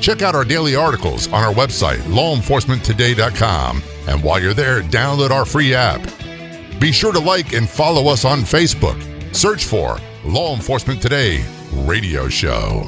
Check out our daily articles on our website, lawenforcementtoday.com. And while you're there, download our free app. Be sure to like and follow us on Facebook. Search for Law Enforcement Today Radio Show.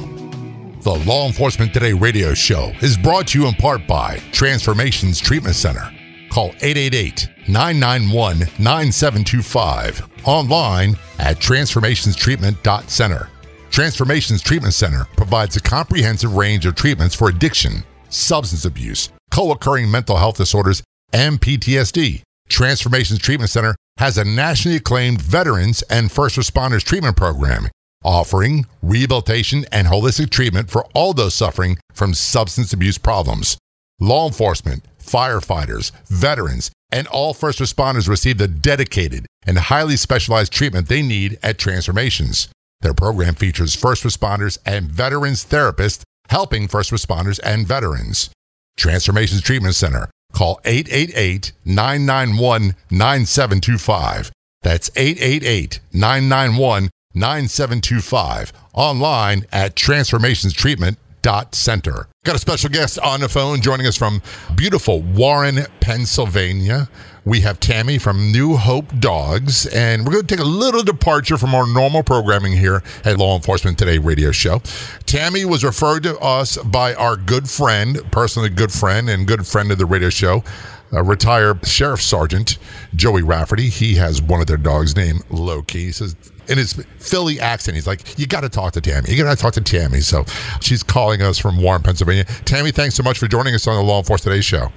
The Law Enforcement Today Radio Show is brought to you in part by Transformations Treatment Center. Call 888-991-9725. Online at transformationstreatment.center. Transformations Treatment Center provides a comprehensive range of treatments for addiction, substance abuse, co-occurring mental health disorders, and PTSD. Transformations Treatment Center has a nationally acclaimed veterans and first responders treatment program, offering rehabilitation and holistic treatment for all those suffering from substance abuse problems. Law enforcement, firefighters, veterans, and all first responders receive the dedicated and highly specialized treatment they need at Transformations. Their program features first responders and veterans therapists helping first responders and veterans. Transformations Treatment Center. Call 888-991-9725. That's 888-991-9725. Online at transformationstreatment.center. Got a special guest on the phone joining us from beautiful Warren, Pennsylvania. We have Tammy from New Hope Dogs, and we're going to take a little departure from our normal programming here at Law Enforcement Today radio show. Tammy was referred to us by our good friend, personally good friend and good friend of the radio show, retired Sheriff Sergeant Joey Rafferty. He has one of their dogs named Loki. He says, in his Philly accent, he's like, you got to talk to Tammy. You got to talk to Tammy. So she's calling us from Warren, Pennsylvania. Tammy, thanks so much for joining us on the Law Enforcement Today show.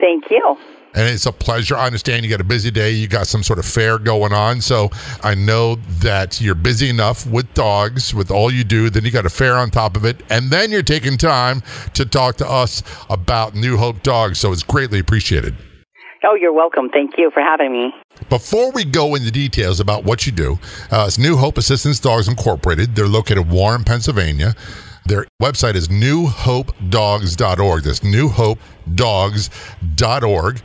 Thank you. And it's a pleasure. I understand you got a busy day. You got some sort of fair going on. So I know that you're busy enough with dogs, with all you do. Then you got a fair on top of it. And then you're taking time to talk to us about New Hope Dogs. So it's greatly appreciated. Oh, you're welcome. Thank you for having me. Before we go into details about what you do, it's New Hope Assistance Dogs Incorporated. They're located in Warren, Pennsylvania. Their website is newhopedogs.org. That's newhopedogs.org.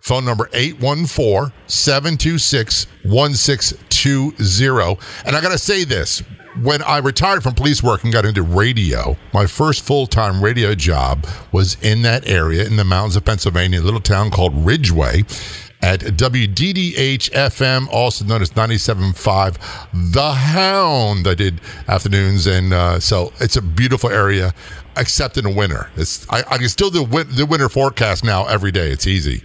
Phone number 814-726-1620. And I got to say this, when I retired from police work and got into radio, my first full-time radio job was in that area in the mountains of Pennsylvania, a little town called Ridgeway at WDDH FM, also known as 97.5 The Hound. I did afternoons, and so it's a beautiful area, except in the winter. I can still do the winter forecast now every day. It's easy.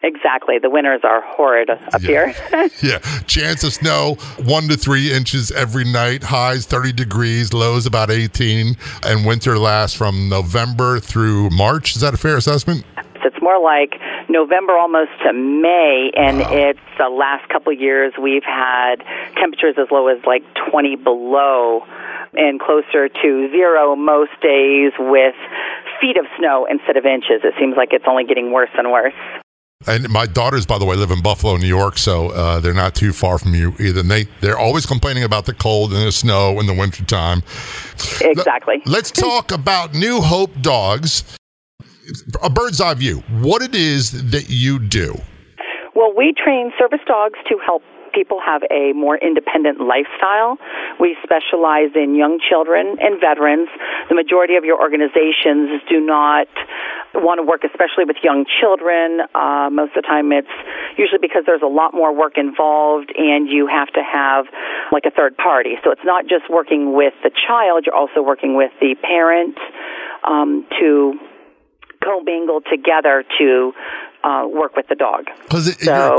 Exactly. The winters are horrid up here. Yeah. Chance of snow, 1 to 3 inches every night. Highs 30 degrees, lows about 18. And winter lasts from November through March. Is that a fair assessment? It's more like November almost to May, and It's the last couple of years we've had temperatures as low as like 20 below and closer to zero most days with feet of snow instead of inches. It seems like it's only getting worse and worse. And my daughters, by the way, live in Buffalo, New York, so they're not too far from you either. And they're always complaining about the cold and the snow in the wintertime. Exactly. Let's talk about New Hope Dogs. A bird's eye view. What it is that you do? Well, we train service dogs to help people have a more independent lifestyle. We specialize in young children and veterans. The majority of your organizations do not want to work, especially with young children. Most of the time it's usually because there's a lot more work involved and you have to have like a third party. So it's not just working with the child, you're also working with the parent to co-mingle together to work with the dog. It's a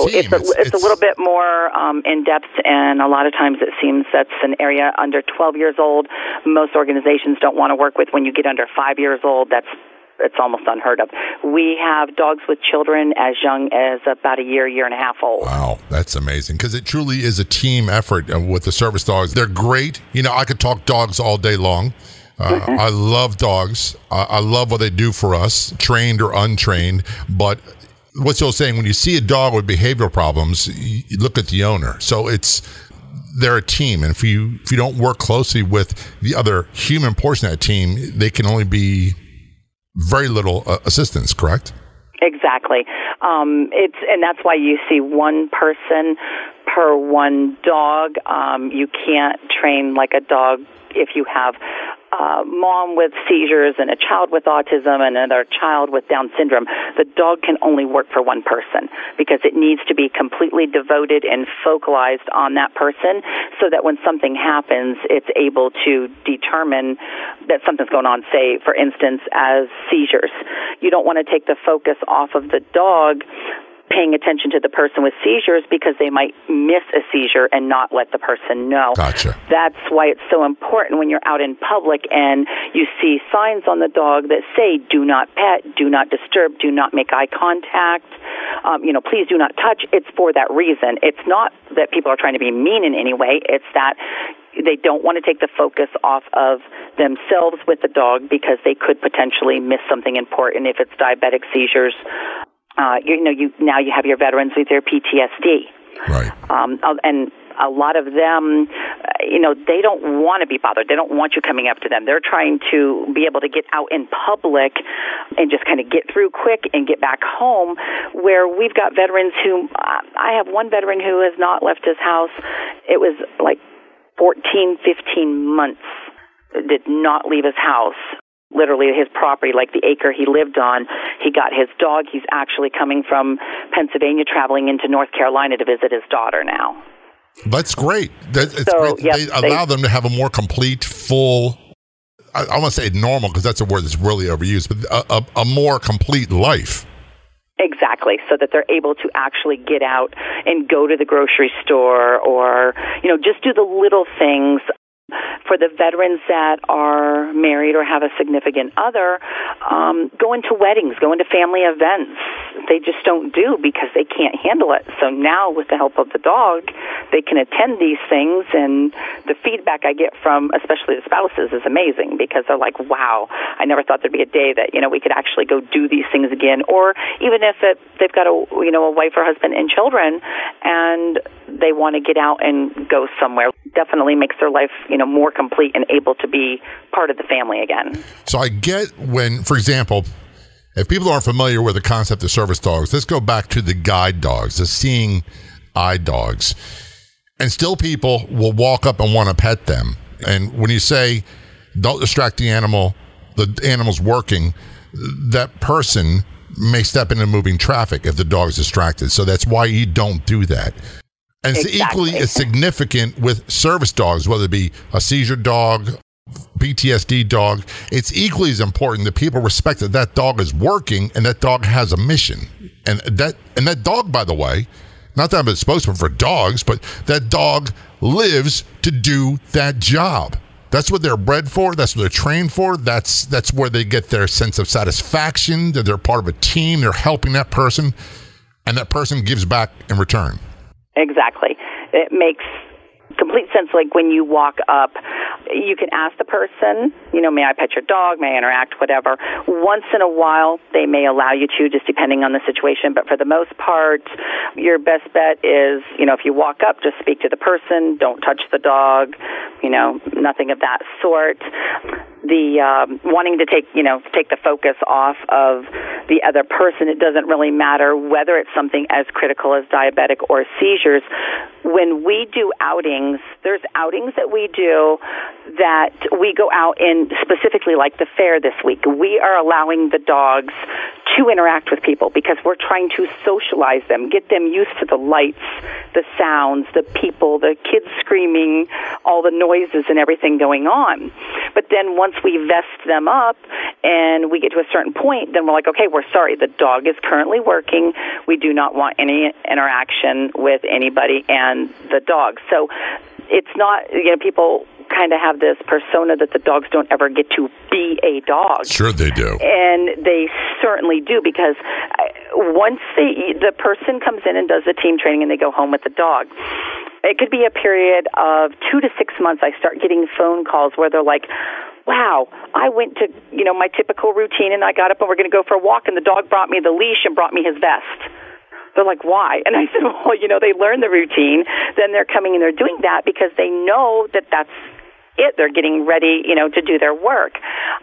little bit more in-depth, and a lot of times it seems that's an area under 12 years old. Most organizations don't want to work with. When you get under 5 years old, it's almost unheard of. We have dogs with children as young as about a year, year and a half old. Wow, that's amazing, because it truly is a team effort with the service dogs. They're great. You know, I could talk dogs all day long. I love dogs. I love what they do for us, trained or untrained, but what's the old saying? When you see a dog with behavioral problems, you look at the owner. So it's, they're a team, and if you don't work closely with the other human portion of that team, they can only be very little assistance, correct? Exactly. And that's why you see one person per one dog. You can't train like a dog if you have a mom with seizures and a child with autism and another child with Down syndrome. The dog can only work for one person because it needs to be completely devoted and focalized on that person so that when something happens, it's able to determine that something's going on, say, for instance, as seizures. You don't want to take the focus off of the dog paying attention to the person with seizures because they might miss a seizure and not let the person know. Gotcha. That's why it's so important when you're out in public and you see signs on the dog that say, do not pet, do not disturb, do not make eye contact, please do not touch. It's for that reason. It's not that people are trying to be mean in any way. It's that they don't want to take the focus off of themselves with the dog because they could potentially miss something important if it's diabetic seizures. Now you have your veterans with their PTSD. Right. And a lot of them, they don't want to be bothered. They don't want you coming up to them. They're trying to be able to get out in public and just kind of get through quick and get back home, where we've got veterans who, I have one veteran who has not left his house. It was like 14, 15 months, did not leave his house. Literally his property, like the acre he lived on. He got his dog. He's actually coming from Pennsylvania, traveling into North Carolina to visit his daughter now. That's great. It's great. Yes, they allow them to have a more complete, full, I want to say normal because that's a word that's really overused, but a more complete life. Exactly, so that they're able to actually get out and go to the grocery store or, just do the little things. For the veterans that are married or have a significant other, go into weddings, go into family events. They just don't do because they can't handle it. So now with the help of the dog, they can attend these things, and the feedback I get from especially the spouses is amazing because they're like, wow, I never thought there'd be a day that, we could actually go do these things again. Or even if they've got a wife or husband and children and they want to get out and go somewhere, definitely makes their life, more complete and able to be part of the family again. So I get when, for example, if people aren't familiar with the concept of service dogs, let's go back to the guide dogs, the seeing eye dogs. And still people will walk up and want to pet them. And when you say, don't distract the animal's working, that person may step into moving traffic if the dog's distracted. So that's why you don't do that. And it's equally as significant with service dogs, whether it be a seizure dog, PTSD dog. It's equally as important that people respect that that dog is working and that dog has a mission. And that dog, by the way, not that I'm a spokesman for dogs, but that dog lives to do that job. That's what they're bred for. That's what they're trained for. That's where they get their sense of satisfaction, that they're part of a team. They're helping that person, and that person gives back in return. Exactly. It makes complete sense. Like when you walk up, you can ask the person, may I pet your dog? May I interact? Whatever. Once in a while, they may allow you to, just depending on the situation. But for the most part, your best bet is, if you walk up, just speak to the person. Don't touch the dog, nothing of that sort. The wanting to take the focus off of the other person, it doesn't really matter whether it's something as critical as diabetic or seizures. When we do outings, there's outings that we do that we go out in specifically like the fair this week. We are allowing the dogs to interact with people because we're trying to socialize them, get them used to the lights, the sounds, the people, the kids screaming, all the noises and everything going on. But then once we vest them up and we get to a certain point, then we're like, okay, we're sorry, the dog is currently working. We do not want any interaction with anybody and the dog. So it's not, people kind of have this persona that the dogs don't ever get to be a dog. Sure they do. And they certainly do, because once the person comes in and does the team training and they go home with the dog, it could be a period of 2 to 6 months. I start getting phone calls where they're like, wow, I went to, you know, my typical routine, and I got up and we're going to go for a walk, and the dog brought me the leash and brought me his vest. They're like, why? And I said, well, you know, they learn the routine. Then they're coming and they're doing that because they know that that's it. They're getting ready, you know, to do their work.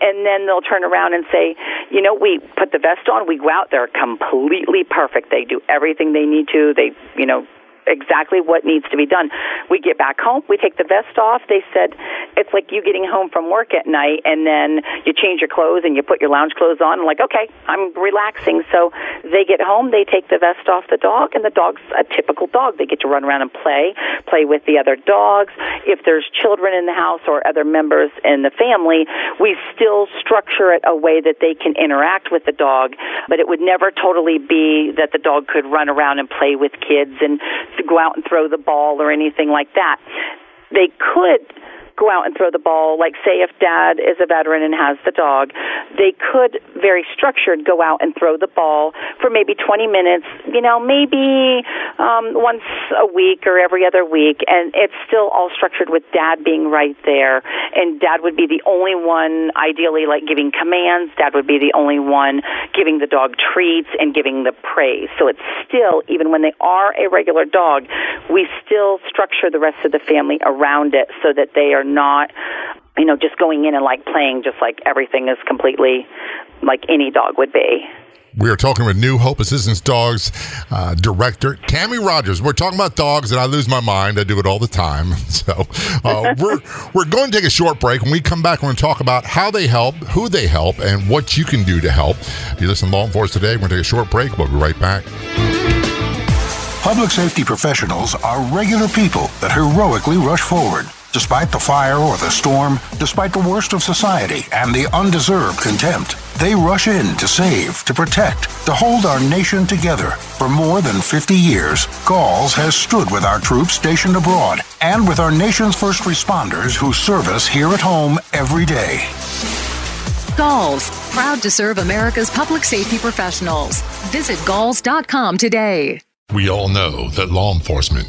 And then they'll turn around and say, you know, we put the vest on, we go out, they're completely perfect. They do everything they need to. They, you know, exactly what needs to be done. We get back home, we take the vest off. They said, it's like you getting home from work at night and then you change your clothes and you put your lounge clothes on. I'm like, okay, I'm relaxing. So they get home, they take the vest off the dog, and the dog's a typical dog. They get to run around and play with the other dogs. If there's children in the house or other members in the family, we still structure it a way that they can interact with the dog, but it would never totally be that the dog could run around and play with kids and to go out and throw the ball or anything like that. They could go out and throw the ball, like say if dad is a veteran and has the dog, they could, very structured, go out and throw the ball for maybe 20 minutes, you know, maybe once a week or every other week, and it's still all structured with dad being right there, and dad would be the only one, ideally, like giving commands, dad would be the only one giving the dog treats and giving the praise. So it's still, even when they are a regular dog, we still structure the rest of the family around it so that they are not, you know, just going in and like playing just like everything is completely like any dog would be. We are talking with New Hope Assistance Dogs Director Tammy Rogers. We're talking about dogs, and I lose my mind. I do it all the time. So we're going to take a short break. When we come back, we're going to talk about how they help, who they help, and what you can do to help. If you listen to Law Enforcement Today, we're going to take a short break. We'll be right back. Public safety professionals are regular people that heroically rush forward. Despite the fire or the storm, despite the worst of society and the undeserved contempt, they rush in to save, to protect, to hold our nation together. For more than 50 years, Galls has stood with our troops stationed abroad and with our nation's first responders who serve us here at home every day. Galls, proud to serve America's public safety professionals. Visit galls.com today. We all know that law enforcement,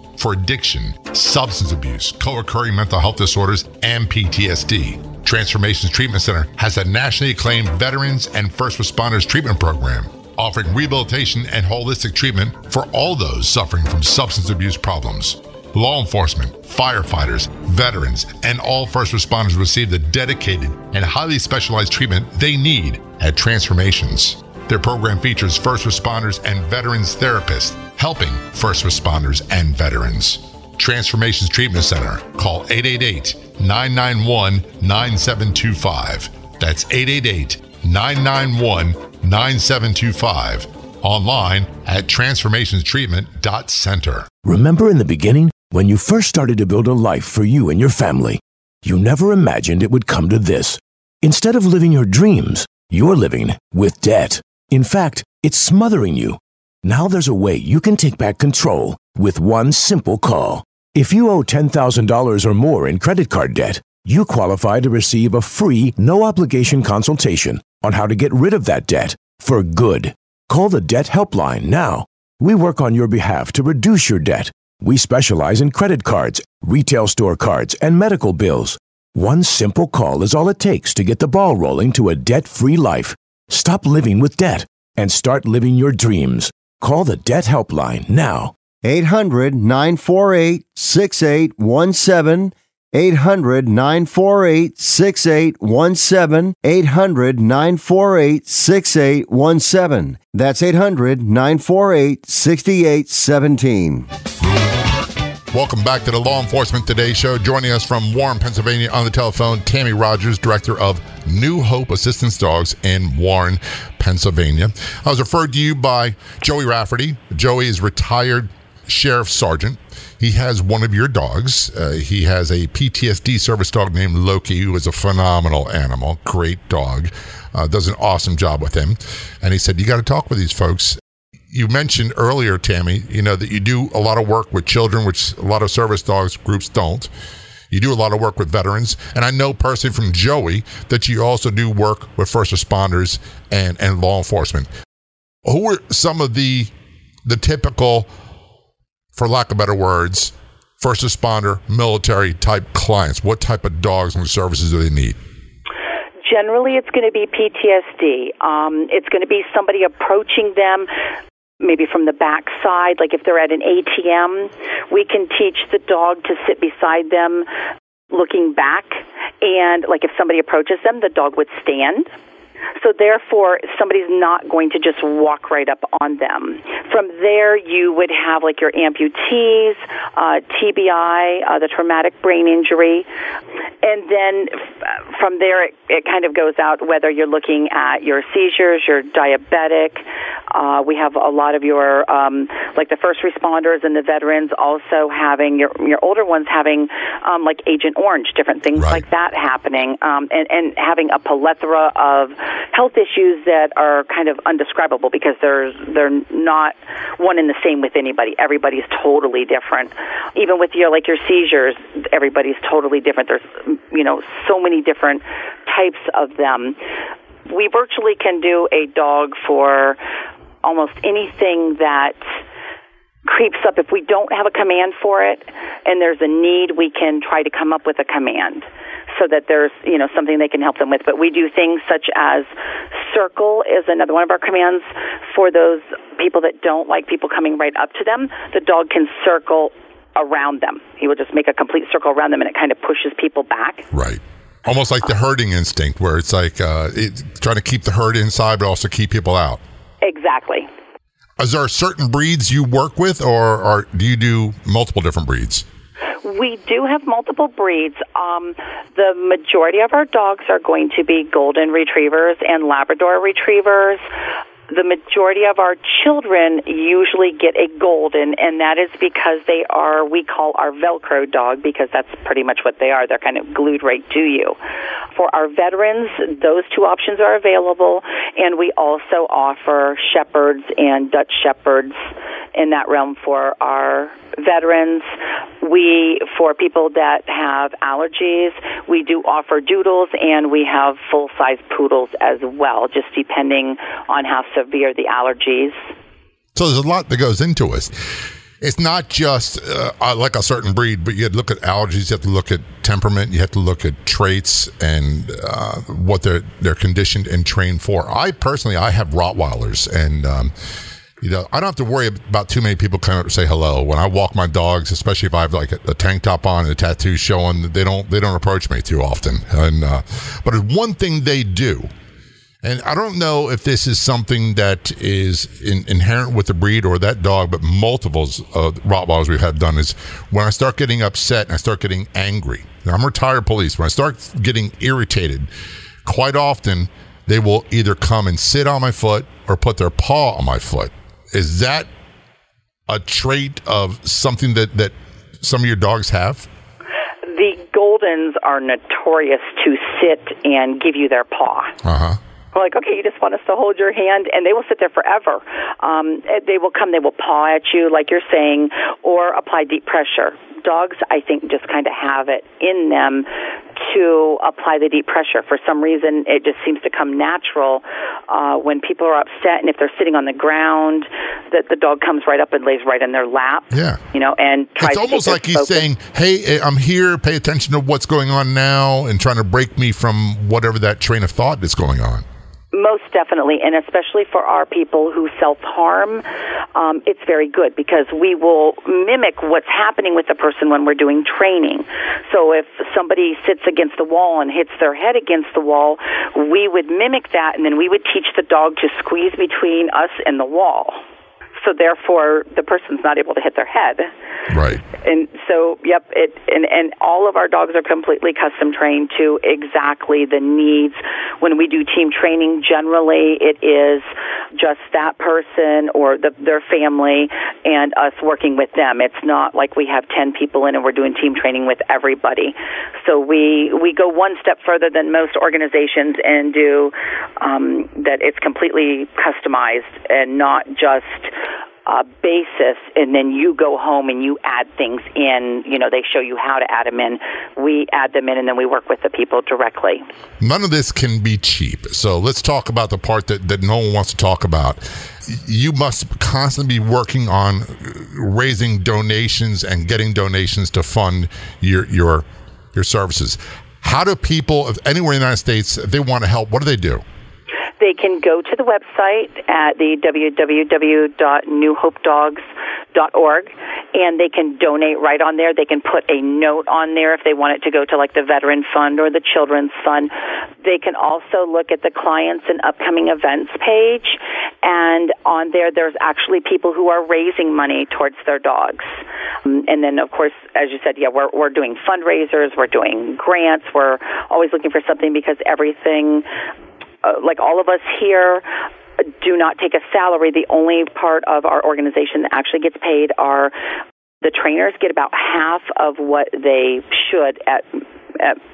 for addiction, substance abuse, co-occurring mental health disorders, and PTSD. Transformations Treatment Center has a nationally acclaimed veterans and first responders treatment program, offering rehabilitation and holistic treatment for all those suffering from substance abuse problems. Law enforcement, firefighters, veterans, and all first responders receive the dedicated and highly specialized treatment they need at Transformations. Their program features first responders and veterans therapists, helping first responders and veterans. Transformations Treatment Center. Call 888-991-9725. That's 888-991-9725. Online at transformationstreatment.center. Remember in the beginning, when you first started to build a life for you and your family, you never imagined it would come to this. Instead of living your dreams, you're living with debt. In fact, it's smothering you. Now there's a way you can take back control with one simple call. If you owe $10,000 or more in credit card debt, you qualify to receive a free, no-obligation consultation on how to get rid of that debt for good. Call the Debt Helpline now. We work on your behalf to reduce your debt. We specialize in credit cards, retail store cards, and medical bills. One simple call is all it takes to get the ball rolling to a debt-free life. Stop living with debt and start living your dreams. Call the Debt Helpline now. 800-948-6817. 800-948-6817. 800-948-6817. That's 800-948-6817. Welcome back to the Law Enforcement Today Show. Joining us from Warren, Pennsylvania on the telephone, Tammy Rogers, Director of New Hope Assistance Dogs in Warren, Pennsylvania. I was referred to you by Joey Rafferty. Joey is retired sheriff sergeant. He has one of your dogs. He has a PTSD service dog named Loki, who is a phenomenal animal, great dog, does an awesome job with him. And he said, you got to talk with these folks. You mentioned earlier, Tammy, you know, that you do a lot of work with children, which a lot of service dogs groups don't. You do a lot of work with veterans, and I know personally from Joey that you also do work with first responders and law enforcement. Who are some of the typical, for lack of better words, first responder, military type clients? What type of dogs and services do they need? Generally, it's going to be PTSD. It's going to be somebody approaching them maybe from the backside, like if they're at an ATM, we can teach the dog to sit beside them looking back. And like if somebody approaches them, the dog would stand. So therefore, somebody's not going to just walk right up on them. From there, you would have like your amputees, TBI, the traumatic brain injury. And then from there, it kind of goes out whether you're looking at your seizures, your diabetic. We have a lot of your, like the first responders and the veterans also having, your older ones having, like Agent Orange, different things right. like that happening, and having a plethora of health issues that are kind of undescribable because they're not one and the same with anybody. Everybody's totally different. Even with your, like your seizures, everybody's totally different. There's, you know, so many different types of them. We virtually can do a dog for almost anything that creeps up. If we don't have a command for it and there's a need, we can try to come up with a command so that there's, you know, something they can help them with. But we do things such as circle is another one of our commands for those people that don't like people coming right up to them. The dog can circle around them. He will just make a complete circle around them, and it kind of pushes people back. Right. Almost like the herding instinct, where it's like trying to keep the herd inside but also keep people out. Exactly. Is there certain breeds you work with, or do you do multiple different breeds? We do have multiple breeds. The majority of our dogs are going to be Golden Retrievers and Labrador Retrievers. The majority of our children usually get a Golden, and that is because they are, we call our Velcro dog, because that's pretty much what they are. They're kind of glued right to you. For our veterans, those two options are available, and we also offer Shepherds and Dutch Shepherds in that realm for our veterans. For people that have allergies, we do offer Doodles, and we have full-size Poodles as well, just depending on how severe the allergies. So there's a lot that goes into it. It's not just like a certain breed, but you have to look at allergies, you have to look at temperament, you have to look at traits and what they're conditioned and trained for. I personally have Rottweilers, and you know, I don't have to worry about too many people coming up to say hello. When I walk my dogs, especially if I have like a tank top on and a tattoo showing, they don't approach me too often. And but one thing they do, and I don't know if this is something that is inherent with the breed or that dog, but multiples of Rottweilers we've had done is when I start getting upset and I start getting angry. Now, I'm retired police. When I start getting irritated, quite often they will either come and sit on my foot or put their paw on my foot. Is that a trait of something that some of your dogs have? The Goldens are notorious to sit and give you their paw. Uh-huh. We're like, okay, you just want us to hold your hand, and they will sit there forever. They will come, they will paw at you, like you're saying, or apply deep pressure. Dogs, I think, just kind of have it in them to apply the deep pressure. For some reason, it just seems to come natural when people are upset, and if they're sitting on the ground, that the dog comes right up and lays right in their lap. Yeah, you know, and tries. It's almost like he's saying, "Hey, I'm here. Pay attention to what's going on now," and trying to break me from whatever that train of thought is going on. Most definitely, and especially for our people who self-harm, it's very good because we will mimic what's happening with the person when we're doing training. So if somebody sits against the wall and hits their head against the wall, we would mimic that, and then we would teach the dog to squeeze between us and the wall. so therefore the person's not able to hit their head. Right. And so, yep, and all of our dogs are completely custom trained to exactly the needs. When we do team training, generally it is just that person or their family and us working with them. It's not like we have 10 people in and we're doing team training with everybody. So we go one step further than most organizations and do that it's completely customized and not just a basis, and then you go home and you add things in. You know, they show you how to add them in. We add them in, and then we work with the people directly. None of this can be cheap. So let's talk about the part that no one wants to talk about. You must constantly be working on raising donations and getting donations to fund your services. How do people, if anywhere in the United States, if they want to help, what do they do? They can go to the website at the www.newhopedogs.org, and they can donate right on there. They can put a note on there if they want it to go to, like, the Veteran Fund or the Children's Fund. They can also look at the clients and upcoming events page, and on there, there's actually people who are raising money towards their dogs. And then, of course, as you said, yeah, we're doing fundraisers, we're doing grants, we're always looking for something because everything... like all of us here, do not take a salary. The only part of our organization that actually gets paid are the trainers get about half of what they should at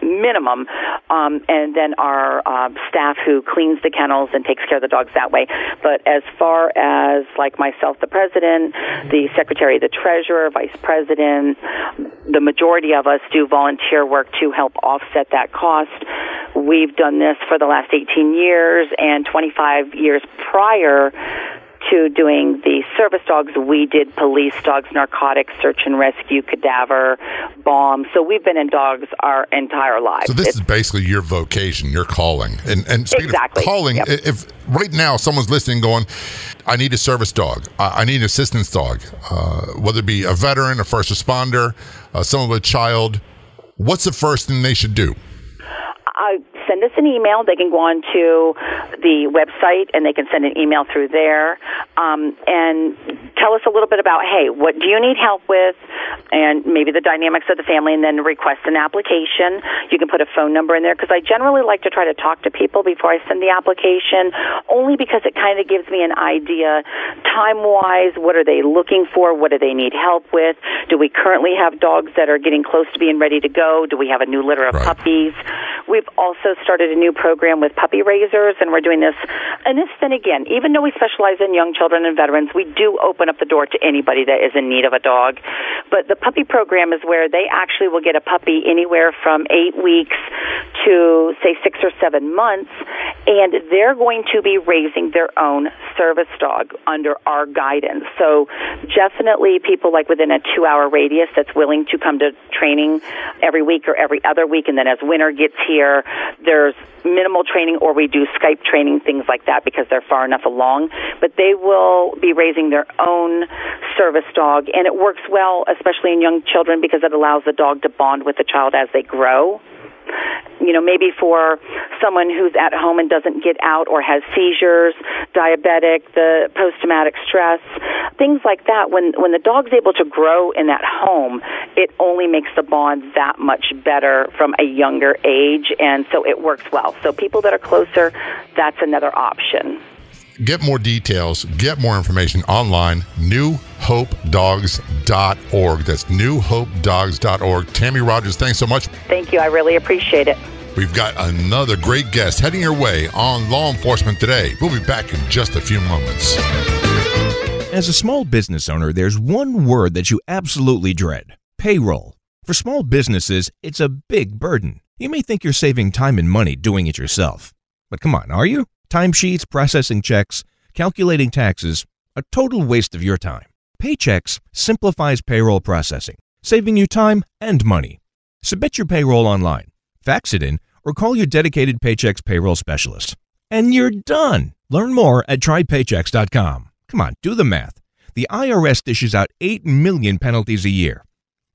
minimum, and then our staff who cleans the kennels and takes care of the dogs that way. But as far as, like myself, the president, the secretary, the treasurer, vice president, the majority of us do volunteer work to help offset that cost. We've done this for the last 18 years, and 25 years prior to doing the service dogs, we did police dogs, narcotics, search and rescue, cadaver, bomb. So we've been in dogs our entire lives. So this is basically your vocation, your calling. And speaking exactly. of calling, yep. if right now someone's listening going, I need a service dog, I need an assistance dog, whether it be a veteran, a first responder, someone with a child, what's the first thing they should do? Send us an email. They can go on to the website, and they can send an email through there and tell us a little bit about, hey, what do you need help with, and maybe the dynamics of the family, and then request an application. You can put a phone number in there, because I generally like to try to talk to people before I send the application, only because it kind of gives me an idea time-wise, what are they looking for, what do they need help with, do we currently have dogs that are getting close to being ready to go, do we have a new litter of right. puppies. We've also started a new program with puppy raisers, and we're doing this. And this, then again, even though we specialize in young children and veterans, we do open up the door to anybody that is in need of a dog. But the puppy program is where they actually will get a puppy anywhere from 8 weeks to, say, 6 or 7 months, and they're going to be raising their own service dog under our guidance. So definitely people like within a 2-hour radius that's willing to come to training every week or every other week, and then as winter gets here, there's minimal training, or we do Skype training, things like that, because they're far enough along. But they will be raising their own service dog, and it works well, especially in young children, because it allows the dog to bond with the child as they grow. You know, maybe for someone who's at home and doesn't get out or has seizures, diabetic, the post-traumatic stress, things like that. When the dog's able to grow in that home, it only makes the bond that much better from a younger age, and so it works well. So people that are closer, that's another option. Get more details, get more information online, newhopedogs.org. That's newhopedogs.org. Tammy Rogers, thanks so much. Thank you. I really appreciate it. We've got another great guest heading your way on Law Enforcement Today. We'll be back in just a few moments. As a small business owner, there's one word that you absolutely dread: payroll. For small businesses, it's a big burden. You may think you're saving time and money doing it yourself, but come on, are you? Timesheets, processing checks, calculating taxes, a total waste of your time. Paychex simplifies payroll processing, saving you time and money. Submit your payroll online, fax it in, or call your dedicated Paychex payroll specialist. And you're done! Learn more at trypaychex.com. Come on, do the math. The IRS dishes out 8 million penalties a year.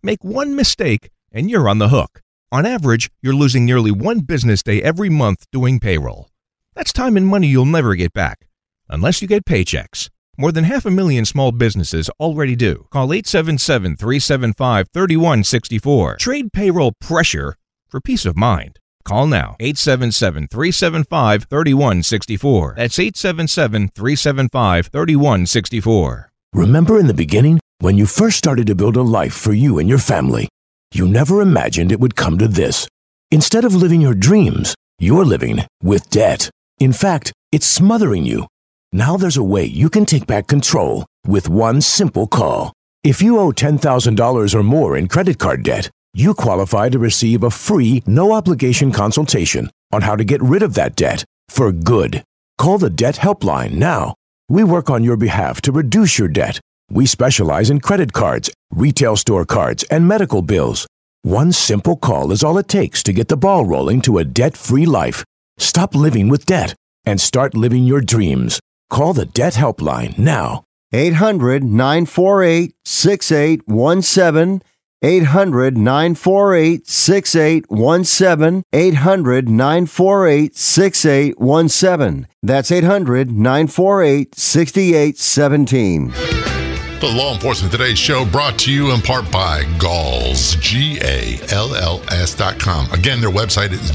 Make one mistake, and you're on the hook. On average, you're losing nearly one business day every month doing payroll. That's time and money you'll never get back, unless you get Paychex. More than 500,000 small businesses already do. Call 877-375-3164. Trade payroll pressure for peace of mind. Call now, 877-375-3164. That's 877-375-3164. Remember in the beginning, when you first started to build a life for you and your family, you never imagined it would come to this. Instead of living your dreams, you're living with debt. In fact, it's smothering you. Now there's a way you can take back control with one simple call. If you owe $10,000 or more in credit card debt, you qualify to receive a free, no-obligation consultation on how to get rid of that debt for good. Call the Debt Helpline now. We work on your behalf to reduce your debt. We specialize in credit cards, retail store cards, and medical bills. One simple call is all it takes to get the ball rolling to a debt-free life. Stop living with debt and start living your dreams. Call the Debt Helpline now. 800-948-6817. 800-948-6817, 800-948-6817. That's 800-948-6817. The Law Enforcement Today show brought to you in part by Galls, Galls.com. Again, their website is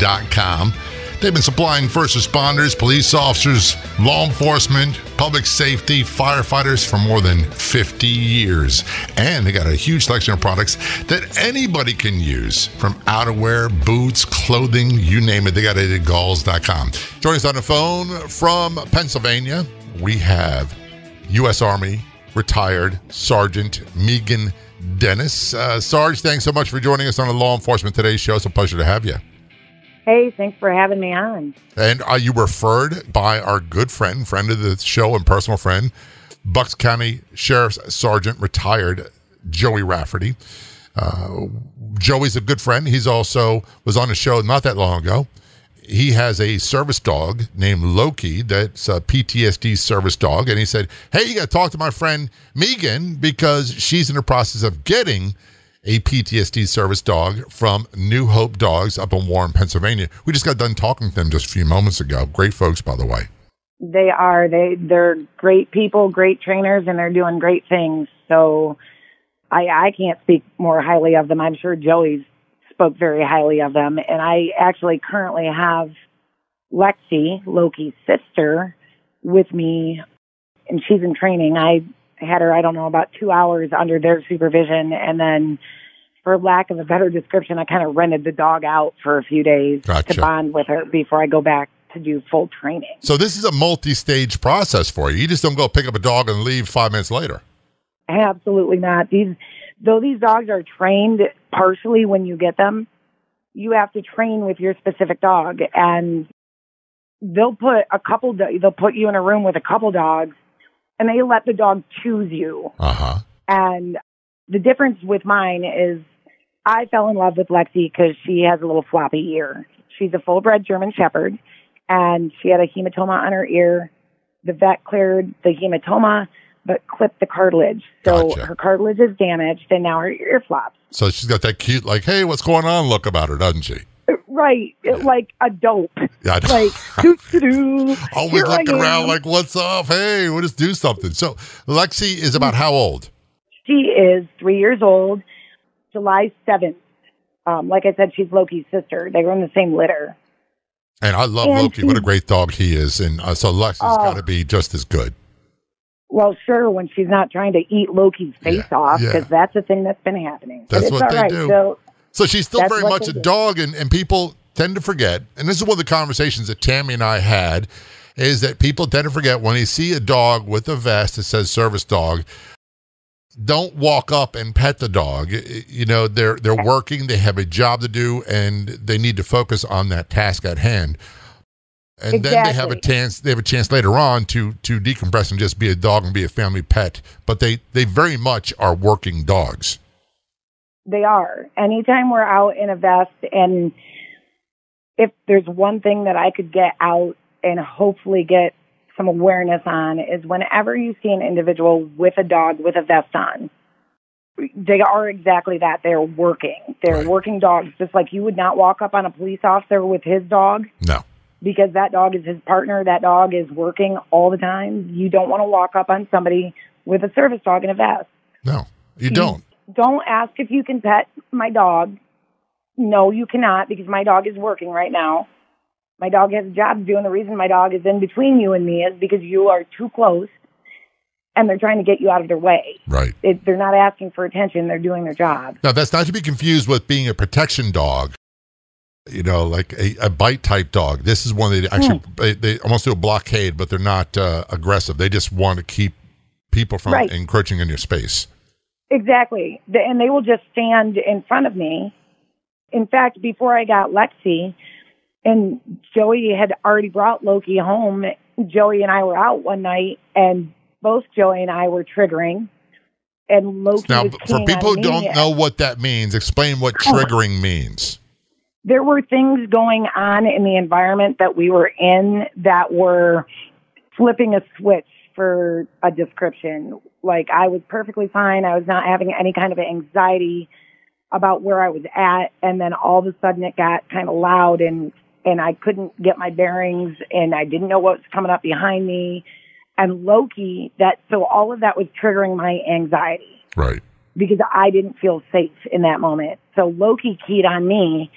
Galls.com. They've been supplying first responders, police officers, law enforcement, public safety, firefighters for more than 50 years. And they got a huge selection of products that anybody can use, from outerwear, boots, clothing, you name it. They got it at Galls.com. Joining us on the phone from Pennsylvania, we have U.S. Army retired Sergeant Megan Dennis. Sarge, thanks so much for joining us on the Law Enforcement Today show. It's a pleasure to have you. Hey, thanks for having me on. And you were referred by our good friend of the show and personal friend, Bucks County Sheriff's Sergeant, retired Joey Rafferty. Joey's a good friend. He's also was on a show not that long ago. He has a service dog named Loki that's a PTSD service dog. And he said, hey, you got to talk to my friend Megan because she's in the process of getting a PTSD service dog from New Hope Dogs up in Warren, Pennsylvania. We just got done talking to them just a few moments ago. Great folks, by the way. They are. They're great people, great trainers, and they're doing great things. So I can't speak more highly of them. I'm sure Joey's spoke very highly of them. And I actually currently have Lexi, Loki's sister, with me, and she's in training. I had her, I don't know, about 2 hours under their supervision. And then, for lack of a better description, I kind of rented the dog out for a few days to bond with her before I go back to do full training. So this is a multi-stage process for you. You just don't go pick up a dog and leave 5 minutes later. Absolutely not. Though these dogs are trained partially when you get them, you have to train with your specific dog. And they'll put you in a room with a couple dogs, and they let the dog choose you. Uh-huh. And the difference with mine is I fell in love with Lexi because she has a little floppy ear. She's a full-bred German Shepherd, and she had a hematoma on her ear. The vet cleared the hematoma but clipped the cartilage. So her cartilage is damaged, and now her ear flops. So she's got that cute, like, hey, what's going on look about her, doesn't she? Right. Yeah. Like a dope. Yeah, like, doo-doo-doo. Always looking around like, what's up? Hey, we'll just do something. So Lexi is about how old? She is 3 years old, July 7th. Like I said, she's Loki's sister. They were in the same litter. And I love Loki. What a great dog he is. And so Lexi's got to be just as good. Well, sure, when she's not trying to eat Loki's face off, because that's the thing that's been happening. That's what they do. So she's still very much a dog, and people tend to forget, and this is one of the conversations that Tammy and I had, is that people tend to forget when they see a dog with a vest that says service dog, don't walk up and pet the dog. You know, they're working, they have a job to do, and they need to focus on that task at hand. And then they have a chance later on to decompress and just be a dog and be a family pet. But they very much are working dogs. They are. Anytime we're out in a vest, and if there's one thing that I could get out and hopefully get some awareness on, is whenever you see an individual with a dog with a vest on, they are exactly that. They're working. They're working dogs, just like you would not walk up on a police officer with his dog. No. because that dog is his partner. That dog is working all the time. You don't want to walk up on somebody with a service dog in a vest. No, you don't. Don't ask if you can pet my dog. No, you cannot, because my dog is working right now. My dog has a job to do, and the reason my dog is in between you and me is because you are too close, and they're trying to get you out of their way. Right. They're not asking for attention. They're doing their job. Now, that's not to be confused with being a protection dog, you know, like a bite-type dog. This is one that actually they almost do a blockade, but they're not aggressive. They just want to keep people from encroaching on your space. Exactly. And they will just stand in front of me. In fact, before I got Lexi, and Joey had already brought Loki home, Joey and I were out one night, and both Joey and I were triggering. And Loki now, was for people who don't know what that means, explain what triggering means. There were things going on in the environment that we were in that were flipping a switch for a description. Like, I was perfectly fine. I was not having any kind of anxiety about where I was at, and then all of a sudden it got kind of loud, and I couldn't get my bearings, and I didn't know what was coming up behind me. And Loki, so all of that was triggering my anxiety. Right. Because I didn't feel safe in that moment. So Loki keyed on me,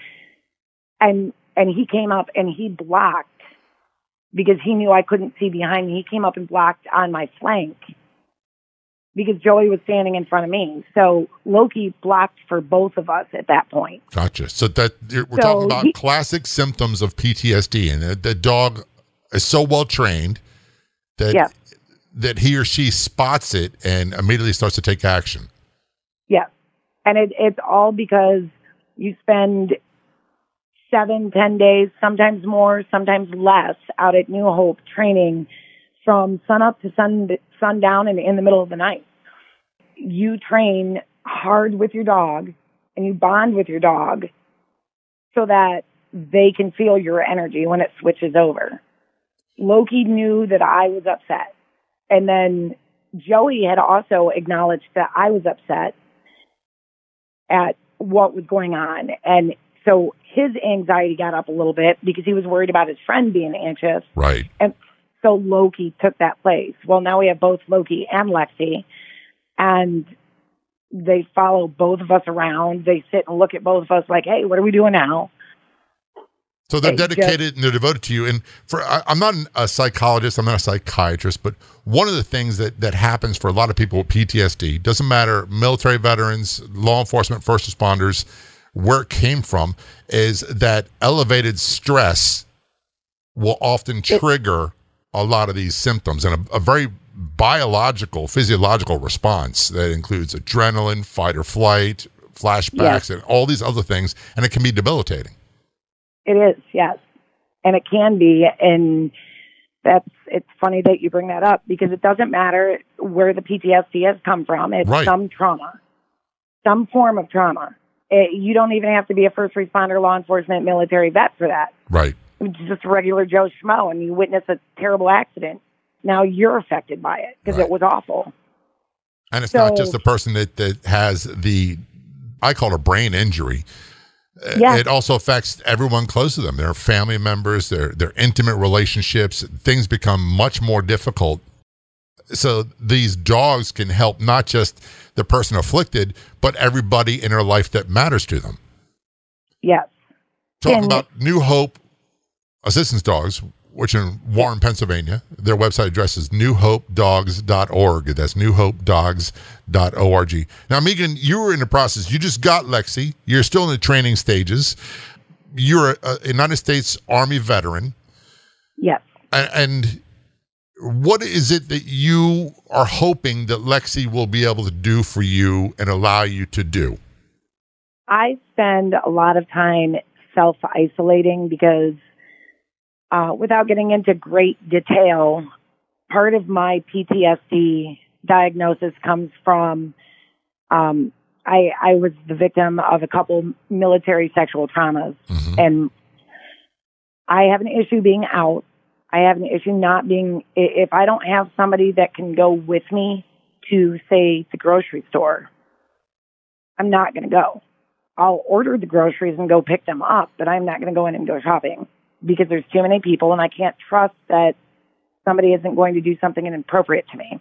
and he came up and he blocked, because he knew I couldn't see behind me. He came up and blocked on my flank, because Joey was standing in front of me. So Loki blocked for both of us at that point. Gotcha. So we're talking about classic symptoms of PTSD. And the dog is so well trained that that he or she spots it and immediately starts to take action. Yeah. And it's all because you spend 7-10 days, sometimes more, sometimes less, out at New Hope training from sunup to sundown and in the middle of the night. You train hard with your dog and you bond with your dog so that they can feel your energy when it switches over. Loki knew that I was upset. And then Joey had also acknowledged that I was upset at what was going on. And so his anxiety got up a little bit because he was worried about his friend being anxious. Right. And so Loki took that place. Well, now we have both Loki and Lexi, and they follow both of us around. They sit and look at both of us like, hey, what are we doing now? So they're dedicated and they're devoted to you. And I'm not a psychologist, I'm not a psychiatrist, but one of the things that happens for a lot of people with PTSD, doesn't matter, military veterans, law enforcement, first responders, where it came from, is that elevated stress will often trigger a lot of these symptoms, and a very biological, physiological response that includes adrenaline, fight or flight, flashbacks, and all these other things, and it can be debilitating. It is, yes, and it can be, and it's funny that you bring that up, because it doesn't matter where the PTSD has come from. It's some trauma, some form of trauma. You don't even have to be a first responder, law enforcement, military vet for that. Right. Just a regular Joe Schmo, and you witness a terrible accident. Now you're affected by it because it was awful. And it's not just the person that has the, I call it a brain injury. Yes. It also affects everyone close to them. Their family members, their intimate relationships, things become much more difficult. So these dogs can help not just the person afflicted, but everybody in their life that matters to them. Yes. Talking about New Hope Assistance Dogs, which are in Warren, Pennsylvania. Their website address is newhopedogs.org. That's newhopedogs.org. Now, Megan, you were in the process. You just got Lexi. You're still in the training stages. You're a United States Army veteran. Yes. And what is it that you are hoping that Lexi will be able to do for you and allow you to do? I spend a lot of time self-isolating because without getting into great detail, part of my PTSD diagnosis comes from I was the victim of a couple military sexual traumas, and I have an issue being out. I have an issue not being, if I don't have somebody that can go with me to, say, the grocery store, I'm not going to go. I'll order the groceries and go pick them up, but I'm not going to go in and go shopping. because there's too many people, and I can't trust that somebody isn't going to do something inappropriate to me.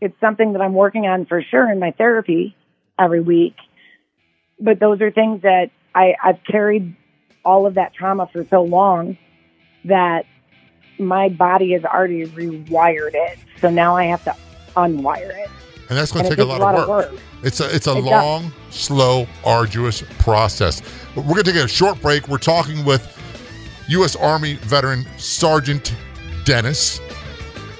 It's something that I'm working on for sure in my therapy every week. But those are things that I've carried all of that trauma for so long that my body has already rewired it. So now I have to unwire it. And that's going to take a lot of work. It's a long, slow, arduous process. But we're going to take a short break. We're talking with U.S. Army veteran Sergeant Dennis.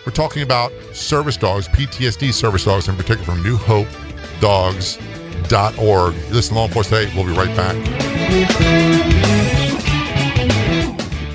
We're talking about service dogs, PTSD service dogs in particular, from NewHopeDogs.org. Listen to Law Enforcement Today. We'll be right back.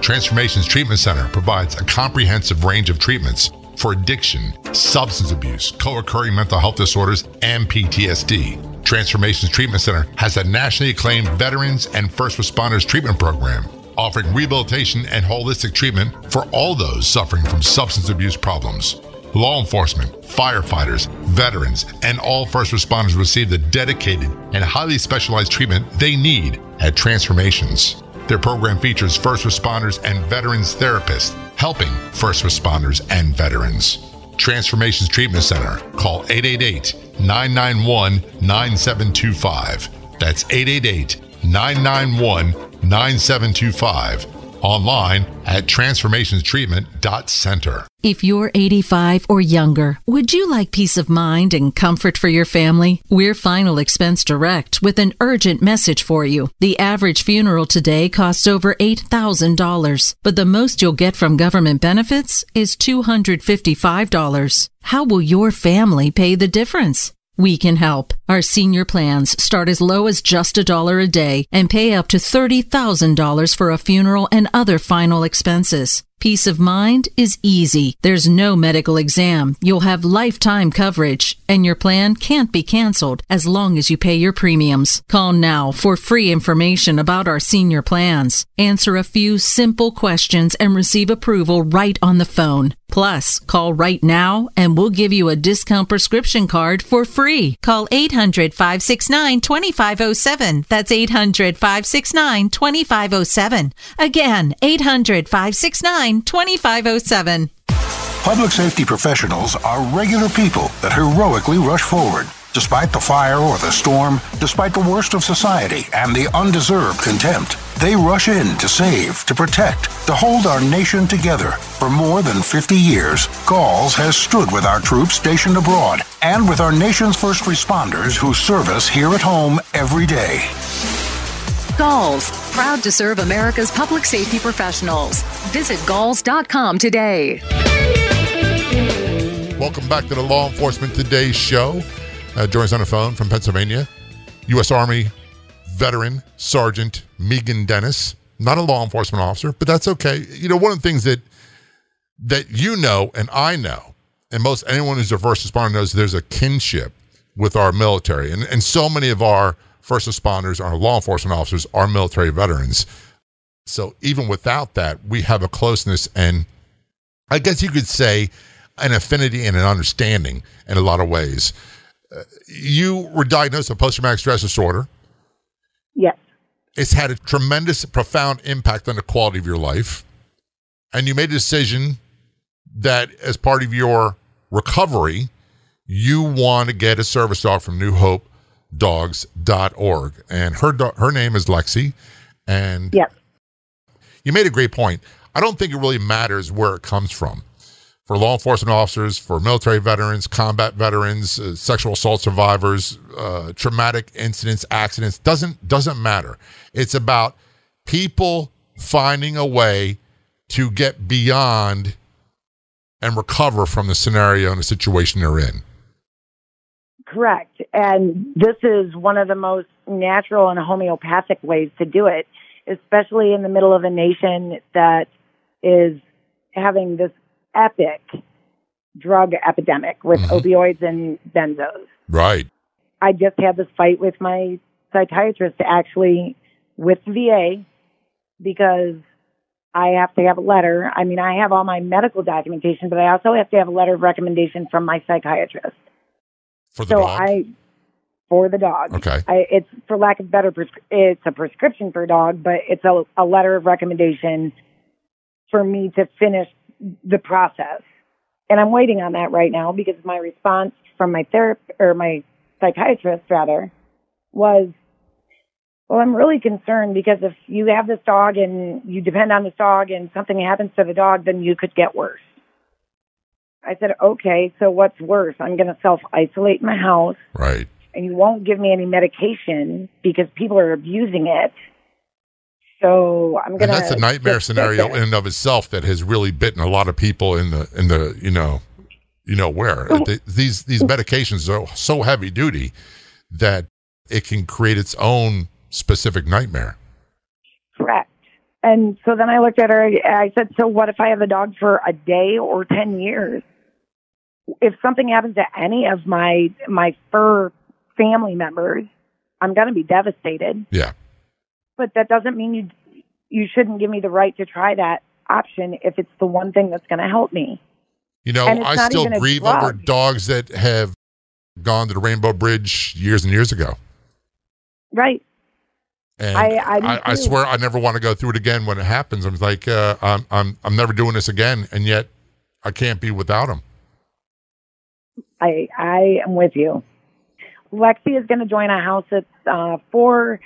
Transformations Treatment Center provides a comprehensive range of treatments for addiction, substance abuse, co-occurring mental health disorders, and PTSD. Transformations Treatment Center has a nationally acclaimed veterans and first responders treatment program, offering rehabilitation and holistic treatment for all those suffering from substance abuse problems. Law enforcement, firefighters, veterans, and all first responders receive the dedicated and highly specialized treatment they need at Transformations. Their program features first responders and veterans therapists, helping first responders and veterans. Transformations Treatment Center. Call 888-991-9725. That's 888-991-9725. Online at transformationstreatment.center. If you're 85 or younger, would you like peace of mind and comfort for your family? We're Final Expense Direct with an urgent message for you. The average funeral today costs over $8,000, but the most you'll get from government benefits is $255. How will your family pay the difference? We can help. Our senior plans start as low as just $1 a day and pay up to $30,000 for a funeral and other final expenses. Peace of mind is easy. There's no medical exam. You'll have lifetime coverage, and your plan can't be canceled as long as you pay your premiums. Call now for free information about our senior plans. Answer a few simple questions and receive approval right on the phone. Plus, call right now and we'll give you a discount prescription card for free. Call 800-569-2507. That's 800-569-2507. Again, 800-569-2507. Public safety professionals are regular people that heroically rush forward. Despite the fire or the storm, despite the worst of society and the undeserved contempt, they rush in to save, to protect, to hold our nation together. For more than 50 years, Galls has stood with our troops stationed abroad and with our nation's first responders who serve us here at home every day. Galls, proud to serve America's public safety professionals. Visit galls.com today. Welcome back to the Law Enforcement Today show. Joins on the phone from Pennsylvania, U.S. Army veteran Sergeant Megan Dennis. Not a law enforcement officer, but that's okay. You know, one of the things that you know and I know, and most anyone who's a first responder knows, there's a kinship with our military. And so many of our first responders, our law enforcement officers, are military veterans. So even without that, we have a closeness and, I guess you could say, an affinity and an understanding in a lot of ways. You were diagnosed with post-traumatic stress disorder. Yes. It's had a tremendous, profound impact on the quality of your life. And you made a decision that as part of your recovery, you want to get a service dog from NewHopeDogs.org. And her name is Lexi. And yes. You made a great point. I don't think it really matters where it comes from. For law enforcement officers, for military veterans, combat veterans, sexual assault survivors, traumatic incidents, accidents, doesn't matter. It's about people finding a way to get beyond and recover from the scenario and the situation they're in. Correct. And this is one of the most natural and homeopathic ways to do it, especially in the middle of a nation that is having this epic drug epidemic with opioids and benzos. Right. I just had this fight with my psychiatrist, actually, with VA, because I have to have a letter. I mean, I have all my medical documentation, but I also have to have a letter of recommendation from my psychiatrist. For the dog? For the dog. Okay. It's, for lack of better, it's a prescription for a dog, but it's a letter of recommendation for me to finish the process. And I'm waiting on that right now because my response from my therapist, or my psychiatrist rather, was, well, I'm really concerned because if you have this dog and you depend on this dog and something happens to the dog, then you could get worse. I said, okay, so what's worse? I'm going to self-isolate in my house. Right. And you won't give me any medication because people are abusing it. So I'm going to... And that's a nightmare scenario in and of itself that has really bitten a lot of people in the where. These medications are so heavy duty that it can create its own specific nightmare. Correct. And so then I looked at her, I said, so what if I have a dog for a day or 10 years? If something happens to any of my fur family members, I'm going to be devastated. Yeah. But that doesn't mean you shouldn't give me the right to try that option if it's the one thing that's going to help me. You know, I still grieve over dogs that have gone to the Rainbow Bridge years and years ago. Right. And I swear I never want to go through it again when it happens. I'm like, I'm never doing this again, and yet I can't be without him. I am with you. Lexi is going to join a house that's 4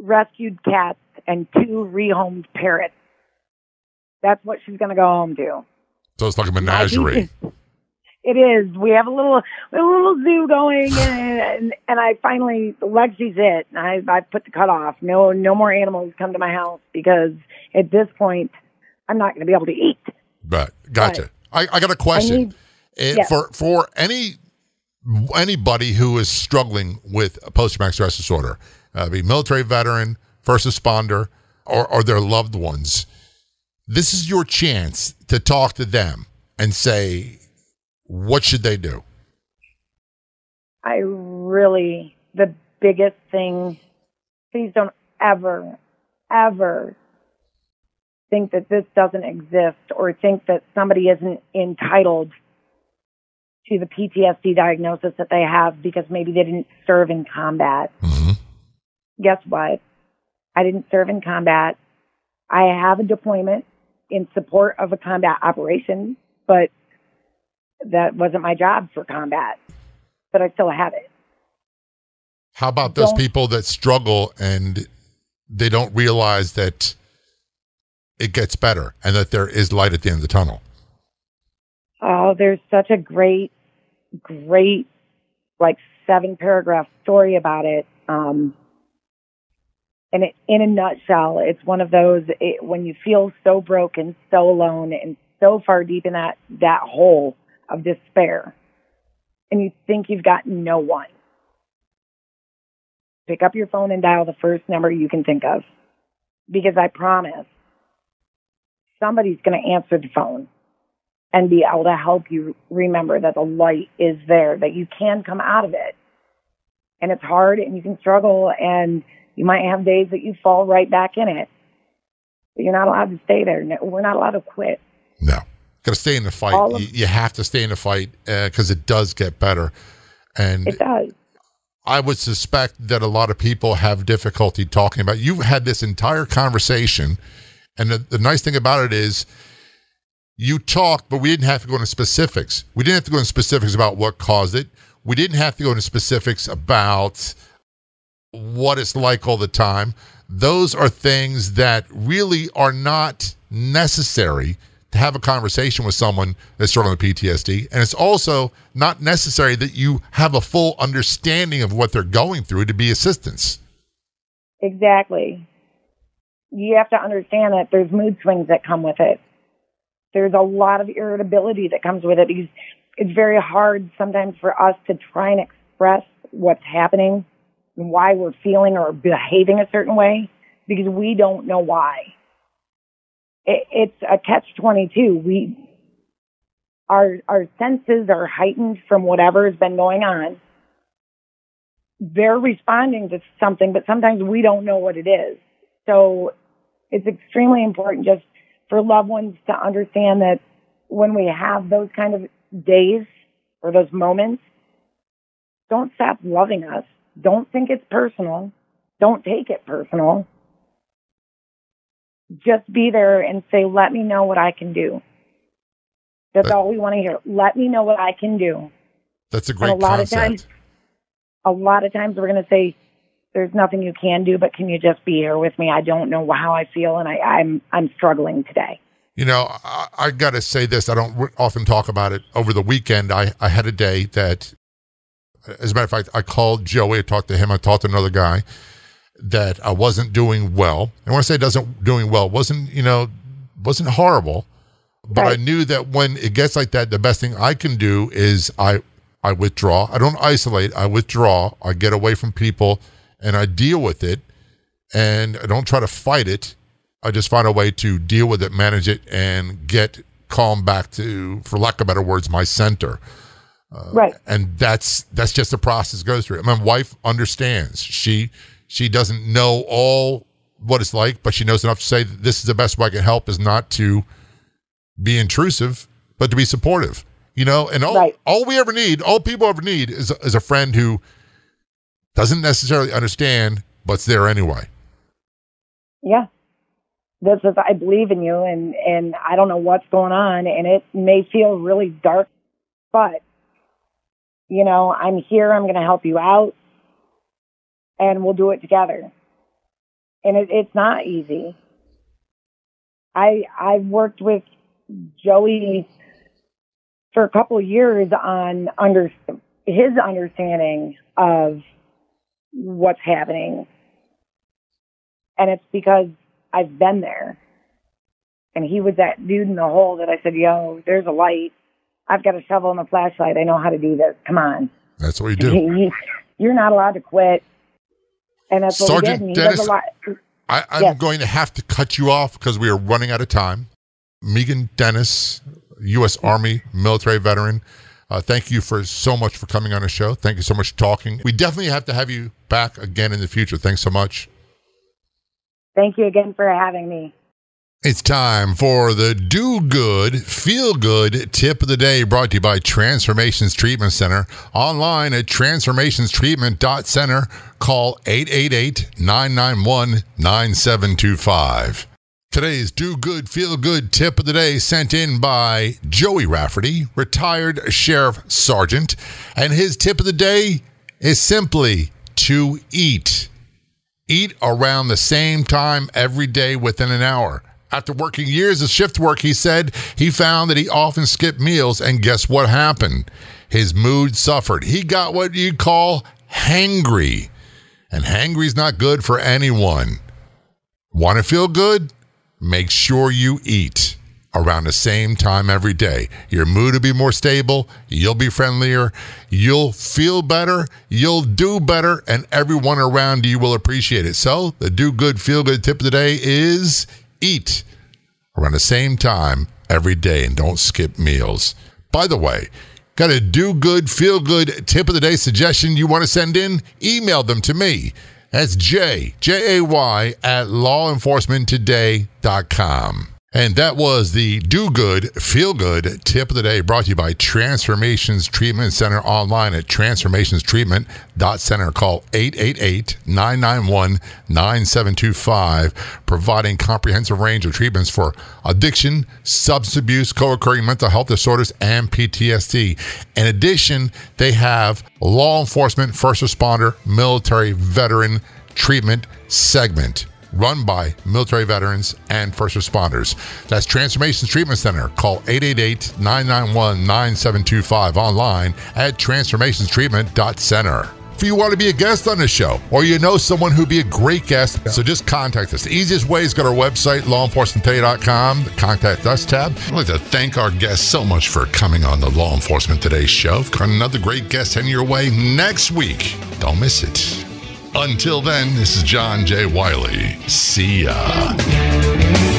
rescued cats and 2 rehomed parrots. That's what she's going to go home to. So it's like a menagerie. It is. We have a little zoo going, and I finally, Lexi's it. I put the cutoff. No more animals come to my house because at this point, I'm not going to be able to eat. But gotcha. But I got a question. Yes. For anybody who is struggling with a post-traumatic stress disorder, be military veteran, first responder, or their loved ones, this is your chance to talk to them and say, what should they do? The biggest thing, please don't ever, ever think that this doesn't exist or think that somebody isn't entitled to the PTSD diagnosis that they have because maybe they didn't serve in combat. Mm-hmm. Guess what? I didn't serve in combat. I have a deployment in support of a combat operation, but that wasn't my job for combat, but I still have it. How about those people that struggle and they don't realize that it gets better and that there is light at the end of the tunnel? Oh, there's such a great, 7-paragraph story about it. And in a nutshell, it's one of those, when you feel so broken, so alone, and so far deep in that hole of despair, and you think you've got no one, pick up your phone and dial the first number you can think of, because I promise somebody's going to answer the phone and be able to help you remember that the light is there, that you can come out of it. And it's hard, and you can struggle, and you might have days that you fall right back in it, but you're not allowed to stay there. We're not allowed to quit. No. Got to stay in the fight. You have to stay in the fight because it does get better. And it does. I would suspect that a lot of people have difficulty talking about it. You've had this entire conversation, and the nice thing about it is you talked, but we didn't have to go into specifics. We didn't have to go into specifics about what caused it. We didn't have to go into specifics about what it's like all the time. Those are things that really are not necessary to have a conversation with someone that's struggling with PTSD. And it's also not necessary that you have a full understanding of what they're going through to be assistance. Exactly. You have to understand that there's mood swings that come with it. There's a lot of irritability that comes with it because it's very hard sometimes for us to try and express what's happening and why we're feeling or behaving a certain way because we don't know why. It's a catch-22. We our senses are heightened from whatever has been going on. They're responding to something, but sometimes we don't know what it is. So it's extremely important just for loved ones to understand that when we have those kind of days or those moments, don't stop loving us. Don't think it's personal. Don't take it personal. Just be there and say, let me know what I can do. That's all we want to hear. Let me know what I can do. That's a great concept. A lot of times we're going to say, there's nothing you can do, but can you just be here with me? I don't know how I feel, and I'm struggling today. You know, I got to say this. I don't often talk about it. Over the weekend, I had a day that, as a matter of fact, I called Joey. I talked to him. I talked to another guy that I wasn't doing well. And when I say doing well, wasn't horrible. But right. I knew that when it gets like that, the best thing I can do is I withdraw. I don't isolate. I withdraw. I get away from people, and I deal with it. And I don't try to fight it. I just find a way to deal with it, manage it, and get calm back to, for lack of better words, my center. Right. And that's just the process it goes through. My wife understands. She doesn't know all what it's like, but she knows enough to say that this is the best way I can help is not to be intrusive, but to be supportive. You know, and all we ever need, all people ever need is a friend who doesn't necessarily understand, but's there anyway. Yeah. This is, I believe in you, and I don't know what's going on, and it may feel really dark, but, you know, I'm here, I'm going to help you out, and we'll do it together. And it's not easy. I've worked with Joey for a couple of years on his understanding of what's happening, and it's because I've been there. And he was that dude in the hole that I said, yo, there's a light. I've got a shovel and a flashlight. I know how to do this. Come on. That's what you do. You're not allowed to quit. And that's Sergeant what he did. Dennis, does a lot. I'm going to have to cut you off because we are running out of time. Megan Dennis, U.S. Army military veteran. Thank you so much for coming on the show. Thank you so much for talking. We definitely have to have you back again in the future. Thanks so much. Thank you again for having me. It's time for the Do Good, Feel Good Tip of the Day, brought to you by Transformations Treatment Center. Online at transformationstreatment.center. Call 888-991-9725. Today's Do Good, Feel Good Tip of the Day sent in by Joey Rafferty, retired sheriff sergeant. And his tip of the day is simply to eat. Eat around the same time every day within an hour. After working years of shift work, he said he found that he often skipped meals, and guess what happened? His mood suffered. He got what you'd call hangry, and hangry's not good for anyone. Want to feel good? Make sure you eat around the same time every day. Your mood will be more stable, you'll be friendlier, you'll feel better, you'll do better, and everyone around you will appreciate it. So the Do Good, Feel Good tip of the day is eat around the same time every day and don't skip meals. By the way, got a Do Good, Feel Good tip of the day suggestion you want to send in? Email them to me. That's Jay, at lawenforcementtoday.com. And that was the Do Good, Feel Good Tip of the Day, brought to you by Transformations Treatment Center, online at transformationstreatment.center. Call 888-991-9725, providing comprehensive range of treatments for addiction, substance abuse, co-occurring mental health disorders, and PTSD. In addition, they have law enforcement, first responder, military veteran treatment segment, run by military veterans and first responders. That's Transformations Treatment Center. Call 888-991-9725, online at transformationstreatment.center. If you want to be a guest on the show, or you know someone who'd be a great guest, so just contact us. The easiest way is go to our website, lawenforcementtoday.com, the Contact Us tab. I'd like to thank our guests so much for coming on the Law Enforcement Today show. We've got another great guest heading your way next week. Don't miss it. Until then, this is John J. Wiley. See ya.